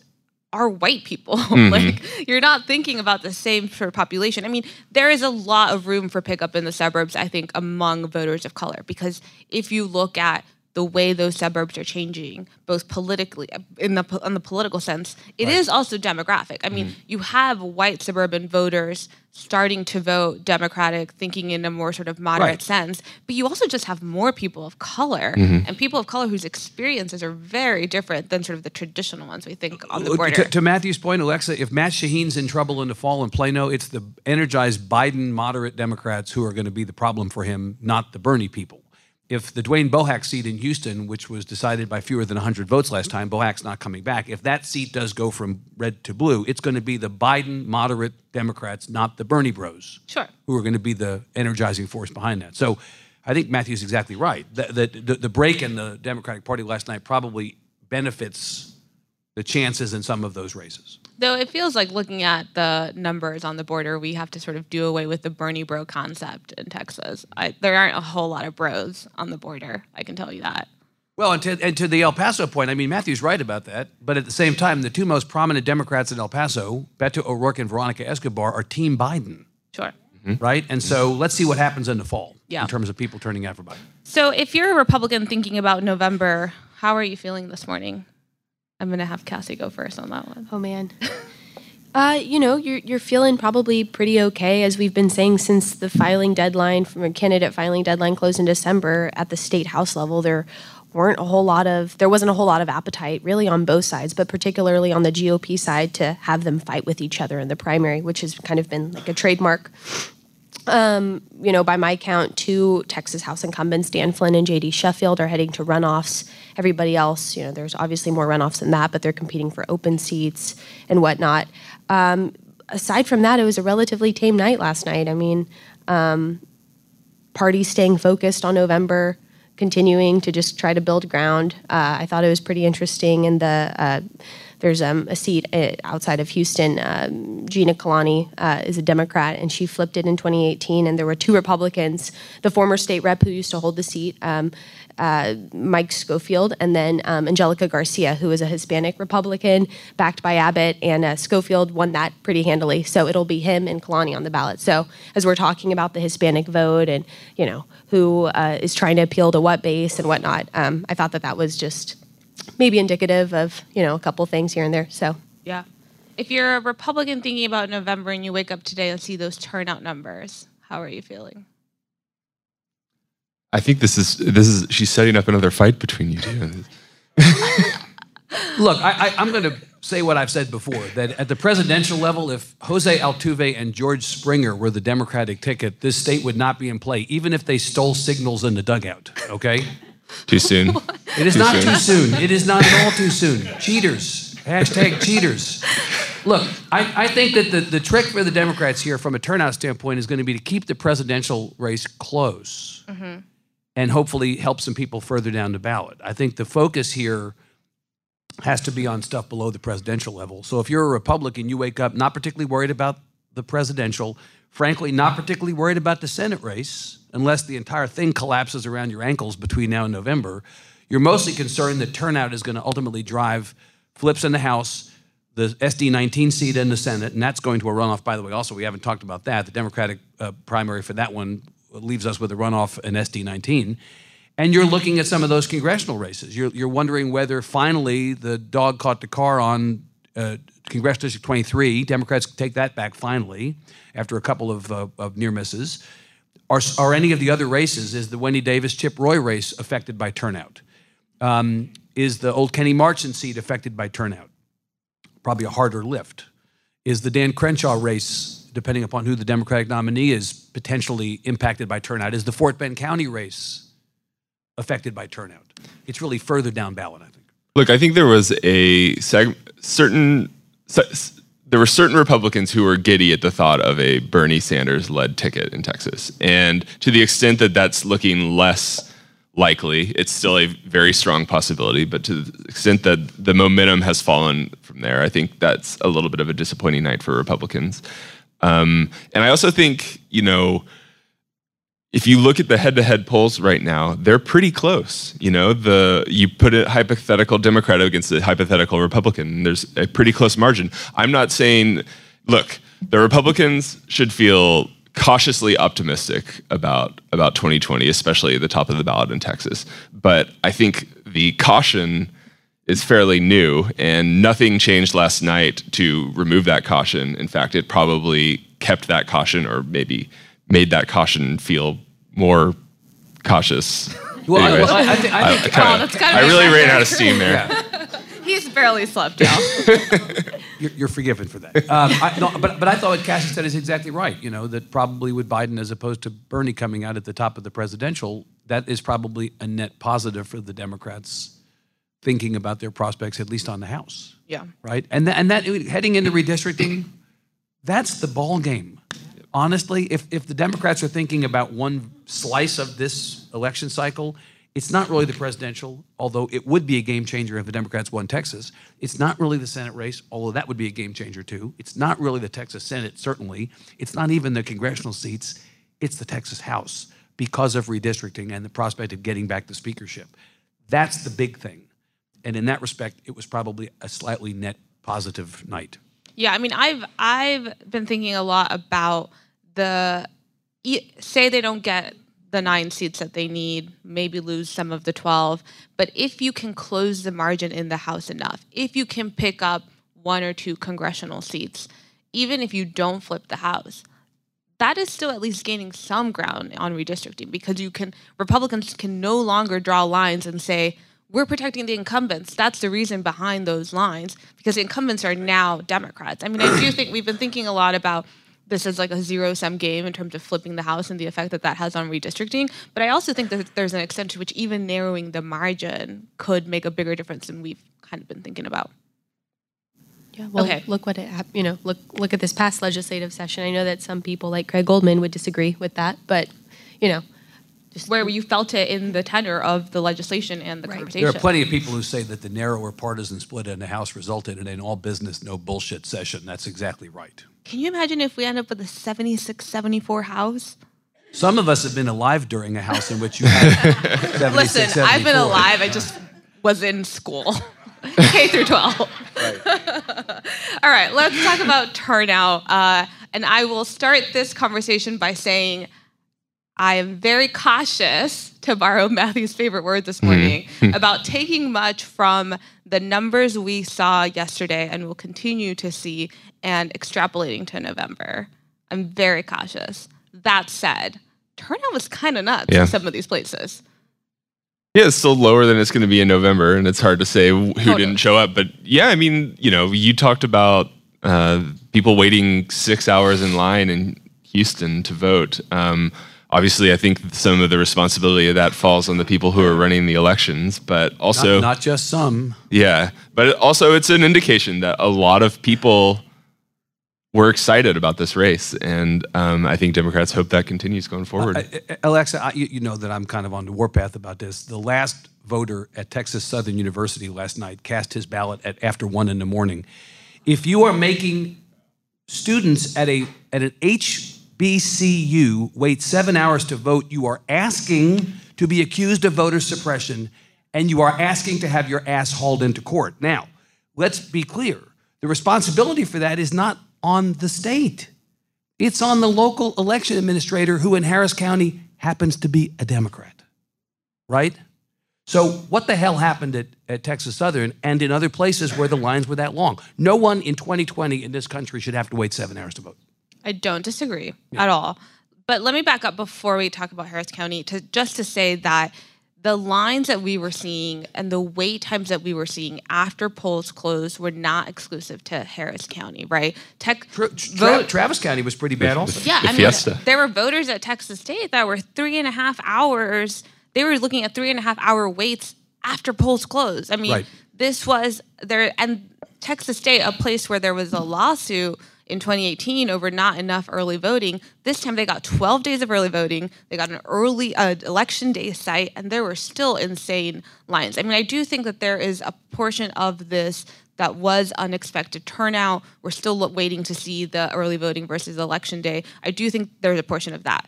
are white people. Mm-hmm. Like, you're not thinking about the same sort of population. I mean, there is a lot of room for pickup in the suburbs, I think, among voters of color, because if you look at the way those suburbs are changing, both politically, in the on the political sense, it right. is also demographic. I mean, mm-hmm. you have white suburban voters starting to vote Democratic, thinking in a more sort of moderate right. sense, but you also just have more people of color, mm-hmm. and people of color whose experiences are very different than sort of the traditional ones we think on the border. To, to Matthew's point, Alexa, if Matt Shaheen's in trouble in the fall in Plano, it's the energized Biden moderate Democrats who are going to be the problem for him, not the Bernie people. If the Dwayne Bohack seat in Houston, which was decided by fewer than one hundred votes last time, Bohack's not coming back. If that seat does go from red to blue, it's going to be the Biden moderate Democrats, not the Bernie bros, sure. who are going to be the energizing force behind that. So I think Matthew's exactly right. The, the, the break in the Democratic Party last night probably benefits the chances in some of those races. Though it feels like, looking at the numbers on the border, we have to sort of do away with the Bernie bro concept in Texas. I, there aren't a whole lot of bros on the border, I can tell you that. Well, and to, and to the El Paso point, I mean, Matthew's right about that. But at the same time, the two most prominent Democrats in El Paso, Beto O'Rourke and Veronica Escobar, are Team Biden. Sure. Mm-hmm. Right? And so let's see what happens in the fall yeah. in terms of people turning out for Biden. So if you're a Republican thinking about November, how are you feeling this morning? I'm going to have Cassie go first on that one. Oh, man. uh, you know, you're you're feeling probably pretty okay, as we've been saying since the filing deadline, from a candidate filing deadline closed in December at the state house level. There weren't a whole lot of, there wasn't a whole lot of appetite really on both sides, but particularly on the G O P side, to have them fight with each other in the primary, which has kind of been like a trademark. Um, you know, by my count, two Texas House incumbents, Dan Flynn and J D Sheffield, are heading to runoffs. Everybody else, you know, there's obviously more runoffs than that, but they're competing for open seats and whatnot. Um, aside from that, it was a relatively tame night last night. I mean, um, parties staying focused on November, continuing to just try to build ground. Uh, I thought it was pretty interesting in the... Uh, There's um, a seat outside of Houston. Um, Gina Kalani uh, is a Democrat, and she flipped it in twenty eighteen, and there were two Republicans, the former state rep who used to hold the seat, um, uh, Mike Schofield, and then um, Angelica Garcia, who is a Hispanic Republican, backed by Abbott, and uh, Schofield won that pretty handily. So it'll be him and Kalani on the ballot. So as we're talking about the Hispanic vote and, you know, who uh, is trying to appeal to what base and whatnot, um, I thought that that was just... maybe indicative of, you know, a couple things here and there. So yeah, if you're a Republican thinking about November and you wake up today and see those turnout numbers, how are you feeling? I think this is this is she's setting up another fight between you two. Look, I, I, I'm going to say what I've said before, that at the presidential level, if Jose Altuve and George Springer were the Democratic ticket, this state would not be in play, even if they stole signals in the dugout. Okay. Too soon. It is too not soon. too soon. It is not at all too soon. Cheaters. Hashtag cheaters. Look, I, I think that the, the trick for the Democrats here from a turnout standpoint is going to be to keep the presidential race close mm-hmm. and hopefully help some people further down the ballot. I think the focus here has to be on stuff below the presidential level. So if you're a Republican, you wake up not particularly worried about the presidential, frankly, not particularly worried about the Senate race, unless the entire thing collapses around your ankles between now and November. You're mostly concerned that turnout is going to ultimately drive flips in the House, the S D nineteen seat in the Senate, and that's going to a runoff, by the way. Also, we haven't talked about that. The Democratic uh, primary for that one leaves us with a runoff in S D nineteen. And you're looking at some of those congressional races. You're, you're wondering whether finally the dog caught the car on uh, Congressional District twenty-three. Democrats take that back finally after a couple of, uh, of near misses. Are, are any of the other races, is the Wendy Davis-Chip Roy race affected by turnout? Um, is the old Kenny Marchand seat affected by turnout? Probably a harder lift. Is the Dan Crenshaw race, depending upon who the Democratic nominee is, potentially impacted by turnout? Is the Fort Bend County race affected by turnout? It's really further down ballot, I think. Look, I think there was a seg- certain... Se- There were certain Republicans who were giddy at the thought of a Bernie Sanders-led ticket in Texas. And to the extent that that's looking less likely, it's still a very strong possibility. But to the extent that the momentum has fallen from there, I think that's a little bit of a disappointing night for Republicans. Um, and I also think, you know, if you look at the head-to-head polls right now, they're pretty close. You know, the you put a hypothetical Democrat against a hypothetical Republican, and there's a pretty close margin. I'm not saying, look, the Republicans should feel cautiously optimistic about, about twenty twenty, especially at the top of the ballot in Texas. But I think the caution is fairly new, and nothing changed last night to remove that caution. In fact, it probably kept that caution, or maybe made that caution feel more cautious. Well, I, well, I, I think, I, think, I, kinda, oh, that's gotta I really sense. ran out of steam there. Yeah. He's barely slept now. you're, you're forgiven for that. Um, I, no, but but I thought what Cassie said is exactly right. You know, that probably with Biden as opposed to Bernie coming out at the top of the presidential, that is probably a net positive for the Democrats thinking about their prospects, at least on the House. Yeah. Right. And th- and that heading into redistricting, that's the ball game. Honestly, if, if the Democrats are thinking about one slice of this election cycle, it's not really the presidential, although it would be a game changer if the Democrats won Texas. It's not really the Senate race, although that would be a game changer too. It's not really the Texas Senate, certainly. It's not even the congressional seats. It's the Texas House because of redistricting and the prospect of getting back the speakership. That's the big thing. And in that respect, it was probably a slightly net positive night. Yeah, I mean, I've I've been thinking a lot about the, say they don't get the nine seats that they need, maybe lose some of the twelve, but if you can close the margin in the House enough, if you can pick up one or two congressional seats, even if you don't flip the House, that is still at least gaining some ground on redistricting, because you can Republicans can no longer draw lines and say, we're protecting the incumbents. That's the reason behind those lines, because the incumbents are now Democrats. I mean, I do think we've been thinking a lot about this as like a zero-sum game in terms of flipping the House and the effect that that has on redistricting. But I also think that there's an extent to which even narrowing the margin could make a bigger difference than we've kind of been thinking about. Yeah, well, okay. Look what it, you know, look look at this past legislative session. I know that some people like Craig Goldman would disagree with that, but, you know, where you felt it in the tenor of the legislation and the right. conversation. There are plenty of people who say that the narrower partisan split in the House resulted in an all business, no bullshit session. That's exactly right. Can you imagine if we end up with a seventy-six seventy-four House? Some of us have been alive during a House in which you had seventy-six seventy-four. Listen, I've been alive. I just was in school, K through twelve. Right. All right, let's talk about turnout. Uh, and I will start this conversation by saying, I am very cautious, to borrow Matthew's favorite word this morning, about taking much from the numbers we saw yesterday and will continue to see and extrapolating to November. I'm very cautious. That said, turnout was kind of nuts yeah. in some of these places. Yeah, it's still lower than it's going to be in November, and it's hard to say who totally. didn't show up. But yeah, I mean, you know, you talked about uh, people waiting six hours in line in Houston to vote. Um Obviously, I think some of the responsibility of that falls on the people who are running the elections, but also... Not, not just some. Yeah, but it also it's an indication that a lot of people were excited about this race, and um, I think Democrats hope that continues going forward. Uh, I, Alexa, I, you know that I'm kind of on the warpath about this. The last voter at Texas Southern University last night cast his ballot at after one in the morning. If you are making students at a at an H... B C U wait seven hours to vote, you are asking to be accused of voter suppression, and you are asking to have your ass hauled into court. Now, let's be clear. The responsibility for that is not on the state. It's on the local election administrator who in Harris County happens to be a Democrat, right? So what the hell happened at, at Texas Southern and in other places where the lines were that long? No one in twenty twenty in this country should have to wait seven hours to vote. I don't disagree yeah. at all. But let me back up before we talk about Harris County to just to say that the lines that we were seeing and the wait times that we were seeing after polls closed were not exclusive to Harris County, right? Tech, Tra- Tra- Travis County was pretty bad also. Yeah, I mean, there were voters at Texas State that were three and a half hours... They were looking at three and a half hour waits after polls closed. I mean, right. this was there, and Texas State, a place where there was a lawsuit in twenty eighteen over not enough early voting. This time they got twelve days of early voting. They got an early uh, election day site, and there were still insane lines. I mean, I do think that there is a portion of this that was unexpected turnout. We're still waiting to see the early voting versus election day. I do think there's a portion of that.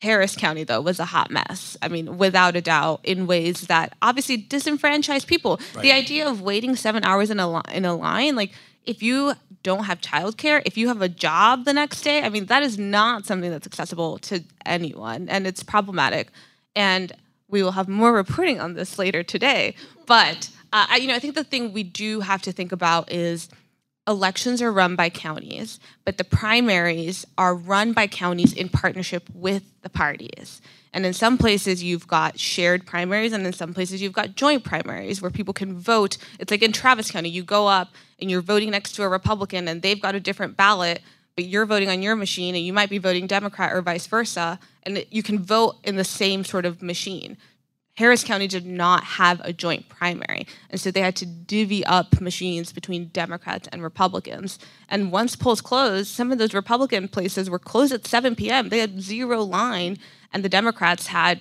Harris County, though, was a hot mess. I mean, without a doubt, in ways that obviously disenfranchised people. Right. The idea of waiting seven hours in a li- in a line, like if you don't have childcare, if you have a job the next day, I mean, that is not something that's accessible to anyone, and it's problematic. And we will have more reporting on this later today. But uh, I, you know, I think the thing we do have to think about is. Elections are run by counties, but the primaries are run by counties in partnership with the parties. And in some places, you've got shared primaries, and in some places, you've got joint primaries where people can vote. It's like in Travis County, you go up and you're voting next to a Republican, and they've got a different ballot, but you're voting on your machine, and you might be voting Democrat or vice versa, and you can vote in the same sort of machine. Harris County did not have a joint primary, and so they had to divvy up machines between Democrats and Republicans. And once polls closed, some of those Republican places were closed at seven p.m. They had zero line, and the Democrats had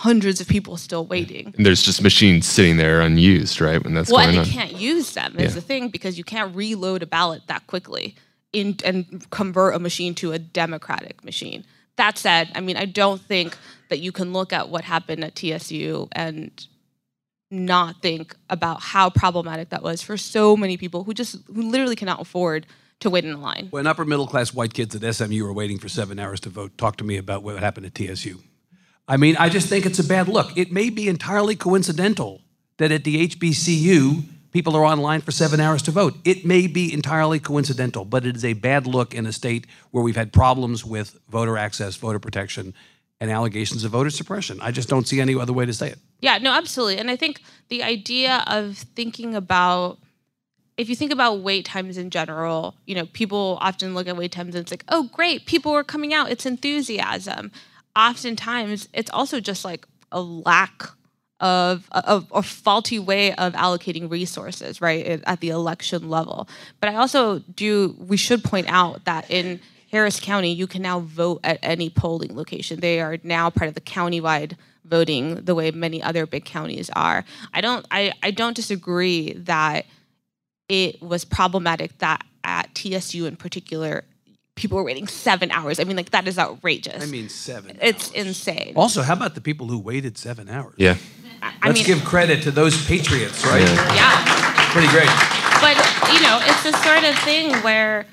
hundreds of people still waiting. And there's just machines sitting there unused, right? When that's well, going and you on. Can't use them is yeah. the thing, because you can't reload a ballot that quickly in, and convert a machine to a Democratic machine. That said, I mean, I don't think that you can look at what happened at T S U and not think about how problematic that was for so many people who just who literally cannot afford to wait in a line. When upper middle class white kids at S M U are waiting for seven hours to vote, talk to me about what happened at T S U. I mean, I just think it's a bad look. It may be entirely coincidental that at the H B C U, people are online for seven hours to vote. It may be entirely coincidental, but it is a bad look in a state where we've had problems with voter access, voter protection, and allegations of voter suppression. I just don't see any other way to say it. Yeah, no, absolutely. And I think the idea of thinking about, if you think about wait times in general, you know, people often look at wait times and it's like, oh, great, people are coming out. It's enthusiasm. Oftentimes, it's also just like a lack of a, a, a faulty way of allocating resources, right, at the election level. But I also do, we should point out that in Harris County, you can now vote at any polling location. They are now part of the countywide voting the way many other big counties are. I don't I, I don't disagree that it was problematic that at T S U in particular, people were waiting seven hours. I mean, like, that is outrageous. I mean, seven It's hours. Insane. Also, how about the people who waited seven hours? Yeah. I, I Let's mean, give credit to those patriots, right? Yeah. yeah. Pretty great. But, you know, it's the sort of thing where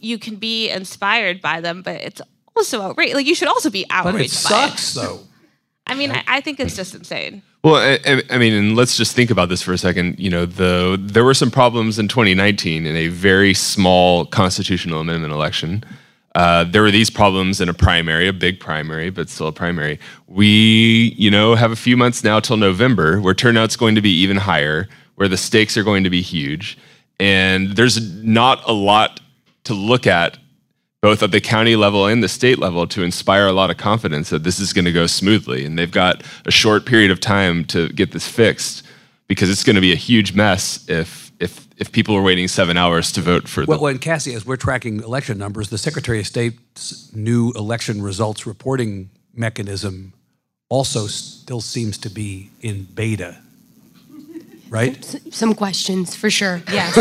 you can be inspired by them, but it's also outrageous. Like, you should also be outraged by it. But it sucks, it. though. I mean, I, I think it's just insane. Well, I, I mean, and let's just think about this for a second. You know, the there were some problems in twenty nineteen in a very small constitutional amendment election. Uh, there were these problems in a primary, a big primary, but still a primary. We, you know, have a few months now till November where turnout's going to be even higher, where the stakes are going to be huge. And there's not a lot to look at both at the county level and the state level to inspire a lot of confidence that this is going to go smoothly. And they've got a short period of time to get this fixed because it's going to be a huge mess if if if people are waiting seven hours to vote for them. Well, and Cassie, as we're tracking election numbers, the Secretary of State's new election results reporting mechanism also still seems to be in beta, right? Some questions, for sure, yes.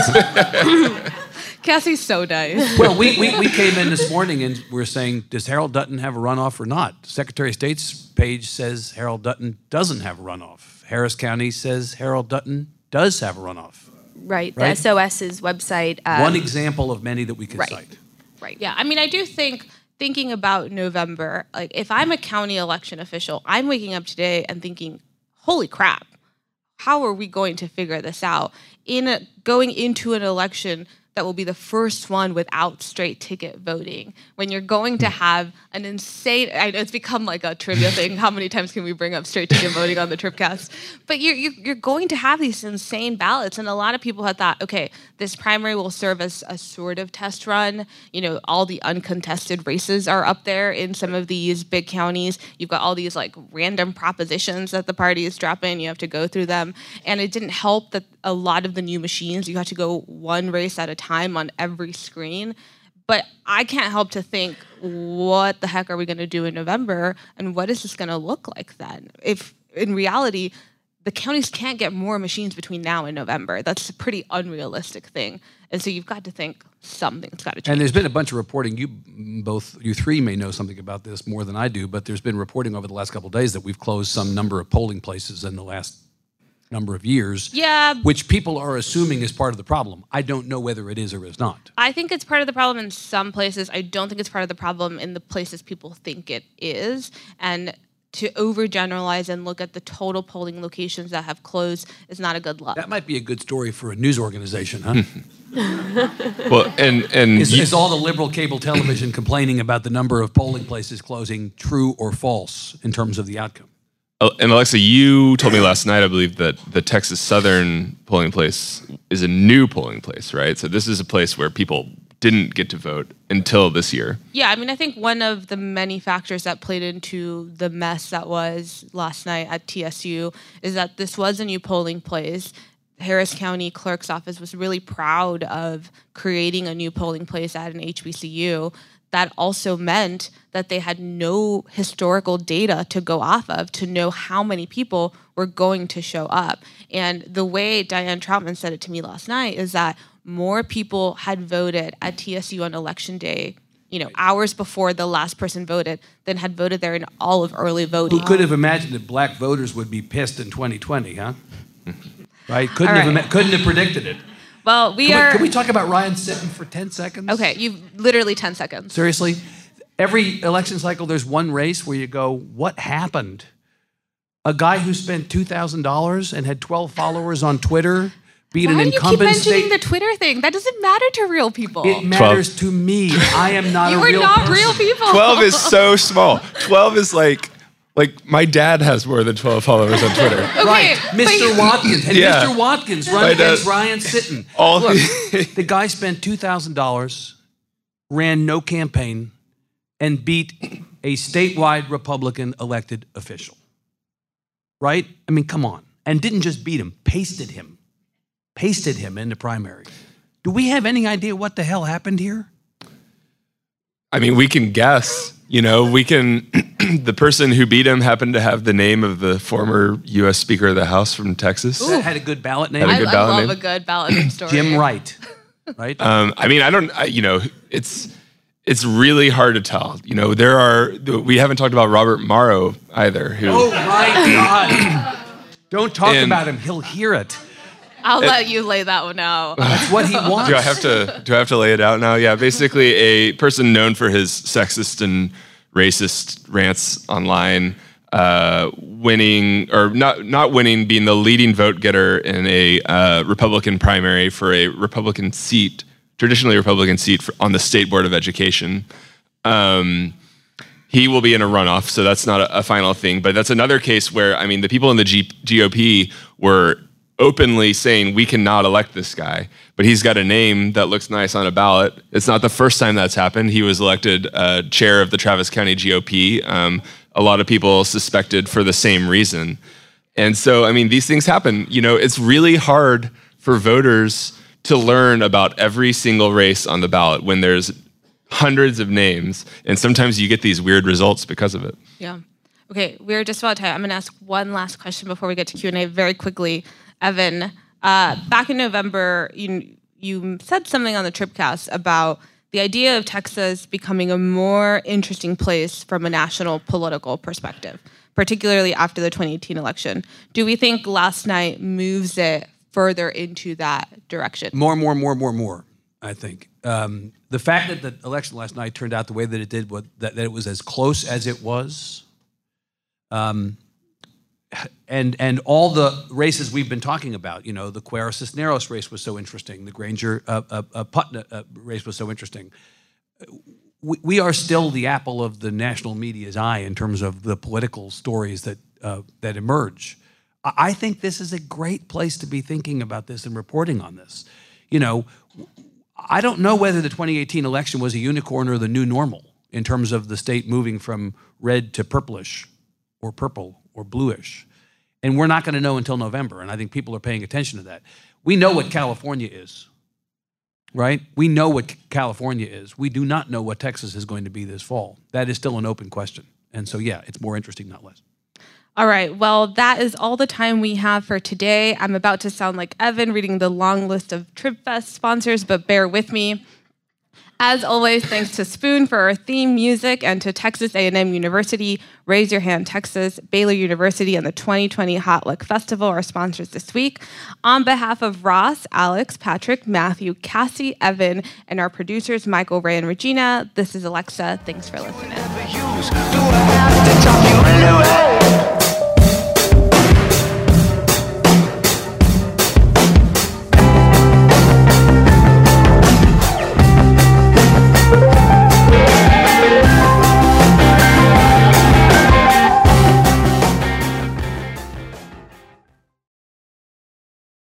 Cassie's so nice. Well, we, we, we came in this morning and we're saying, does Harold Dutton have a runoff or not? Secretary of State's page says Harold Dutton doesn't have a runoff. Harris County says Harold Dutton does have a runoff. Right. right? The S O S's website. Um, One example of many that we could right. cite. Right. Yeah. I mean, I do think thinking about November, like if I'm a county election official, I'm waking up today and thinking, holy crap, how are we going to figure this out in a, going into an election that will be the first one without straight ticket voting, when you're going to have an insane, I know it's become like a trivia thing, how many times can we bring up straight ticket voting on the TribCast? But you're, you're going to have these insane ballots. And a lot of people had thought, okay, this primary will serve as a sort of test run. You know, all the uncontested races are up there in some of these big counties. You've got all these like random propositions that the party is dropping. You have to go through them. And it didn't help that a lot of the new machines, you had to go one race at a time. time on every screen. But I can't help to think, what the heck are we going to do in November? And what is this going to look like then? If in reality, the counties can't get more machines between now and November. That's a pretty unrealistic thing. And so you've got to think something's got to change. And there's been a bunch of reporting. You both, you three may know something about this more than I do, but there's been reporting over the last couple of days that we've closed some number of polling places in the last number of years, yeah, which people are assuming is part of the problem. I don't know whether it is or is not. I think it's part of the problem in some places. I don't think it's part of the problem in the places people think it is. And to overgeneralize and look at the total polling locations that have closed is not a good look. That might be a good story for a news organization, huh? Well, and and is, you, is all the liberal cable television complaining about the number of polling places closing true or false in terms of the outcome? And Alexa, you told me last night, I believe, that the Texas Southern polling place is a new polling place, right? So this is a place where people didn't get to vote until this year. Yeah, I mean, I think one of the many factors that played into the mess that was last night at T S U is that this was a new polling place. Harris County Clerk's Office was really proud of creating a new polling place at an H B C U. That also meant that they had no historical data to go off of to know how many people were going to show up. And the way Diane Troutman said it to me last night is that more people had voted at T S U on election day, you know, hours before the last person voted, than had voted there in all of early voting. Who could have imagined that black voters would be pissed in twenty twenty, huh? Right? Couldn't right. have couldn't have predicted it. Well, we can we, are. Can we talk about Ryan Sitton for ten seconds? Okay, you've literally ten seconds. Seriously? Every election cycle, there's one race where you go, what happened? A guy who spent two thousand dollars and had twelve followers on Twitter beat Why an incumbent state. Why do you keep mentioning the Twitter thing? That doesn't matter to real people. It matters twelve. To me. I am not you a real You are not person. Real people. twelve is so small. twelve is like... Like, my dad has more than twelve followers on Twitter. Okay, right, Mister Watkins. And yeah. Mister Watkins runs against Ryan Sitton. All Look, the guy spent two thousand dollars, ran no campaign, and beat a statewide Republican elected official. Right? I mean, come on. And didn't just beat him, pasted him. Pasted him in the primary. Do we have any idea what the hell happened here? I mean, we can guess. You know, we can, the person who beat him happened to have the name of the former U S Speaker of the House from Texas. Ooh, had a good ballot name. Had a good I, ballot I love name. A good ballot name story. Jim Wright, right? Um, I mean, I don't, I, you know, it's it's really hard to tell. You know, there are, we haven't talked about Robert Morrow either. Who, oh, my God. Don't talk and, about him. He'll hear it. I'll it, let you lay that one out. That's what he wants. Do I have to? Do I have to lay it out now? Yeah, basically a person known for his sexist and racist rants online, uh, winning or not not winning, being the leading vote getter in a uh, Republican primary for a Republican seat, traditionally Republican seat for, on the State Board of Education. Um, he will be in a runoff, so that's not a, a final thing. But that's another case where, I mean, the people in the G O P were openly saying we cannot elect this guy, but he's got a name that looks nice on a ballot. It's not the first time that's happened. He was elected uh, chair of the Travis County G O P. Um, a lot of people suspected for the same reason. And so, I mean, these things happen. You know, it's really hard for voters to learn about every single race on the ballot when there's hundreds of names, and sometimes you get these weird results because of it. Yeah. Okay, we're just about time. I'm gonna ask one last question before we get to Q and A very quickly. Evan, uh, back in November, you, you said something on the TribCast about the idea of Texas becoming a more interesting place from a national political perspective, particularly after the twenty eighteen election. Do we think last night moves it further into that direction? More, more, more, more, more. I think. Um, the fact that the election last night turned out the way that it did, what, that, that it was as close as it was, um, and and all the races we've been talking about, you know, the Cuellar Cisneros race was so interesting, the Granger uh, uh, uh, Putnam uh, race was so interesting. We, we are still the apple of the national media's eye in terms of the political stories that uh, that emerge. I, I think this is a great place to be thinking about this and reporting on this. You know, I don't know whether the twenty eighteen election was a unicorn or the new normal in terms of the state moving from red to purplish or purple or bluish. And we're not going to know until November, and I think people are paying attention to that. We know what California is, right? We know what California is. We do not know what Texas is going to be this fall. That is still an open question. And so, yeah, it's more interesting, not less. All right, well, that is all the time we have for today. I'm about to sound like Evan reading the long list of TribFest sponsors, but bear with me. As always, thanks to Spoon for our theme music and to Texas A and M University, Raise Your Hand Texas, Baylor University, and the twenty twenty Hot Lick Festival, our sponsors this week. On behalf of Ross, Alex, Patrick, Matthew, Cassie, Evan, and our producers, Michael, Ray, and Regina, this is Alexa. Thanks for listening.